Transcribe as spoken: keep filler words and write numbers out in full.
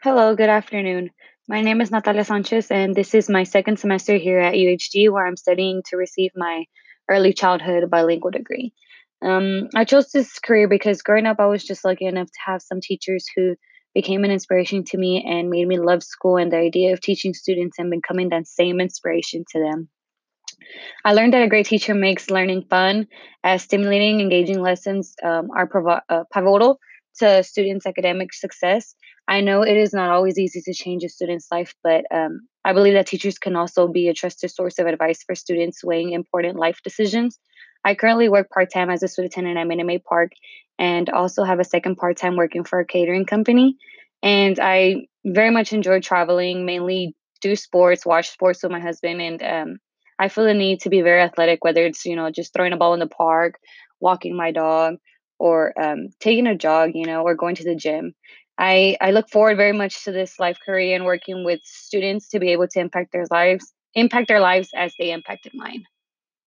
Hello, good afternoon. My name is Natalia Sanchez, and this is my second semester here at U H D, where I'm studying to receive my early childhood bilingual degree. Um, I chose this career because growing up, I was just lucky enough to have some teachers who became an inspiration to me and made me love school and the idea of teaching students and becoming that same inspiration to them. I learned that a great teacher makes learning fun, as stimulating, engaging lessons um, are provo- uh, pivotal to students' academic success. I know it is not always easy to change a student's life, but um, I believe that teachers can also be a trusted source of advice for students weighing important life decisions. I currently work part-time as a student attendant at Minnehaha Park and also have a second part-time working for a catering company. And I very much enjoy traveling, mainly do sports, watch sports with my husband. And um, I feel the need to be very athletic, whether it's, you know, just throwing a ball in the park, walking my dog, or um, taking a jog, you know, or going to the gym. I, I look forward very much to this life career and working with students to be able to impact their lives, impact their lives as they impacted mine.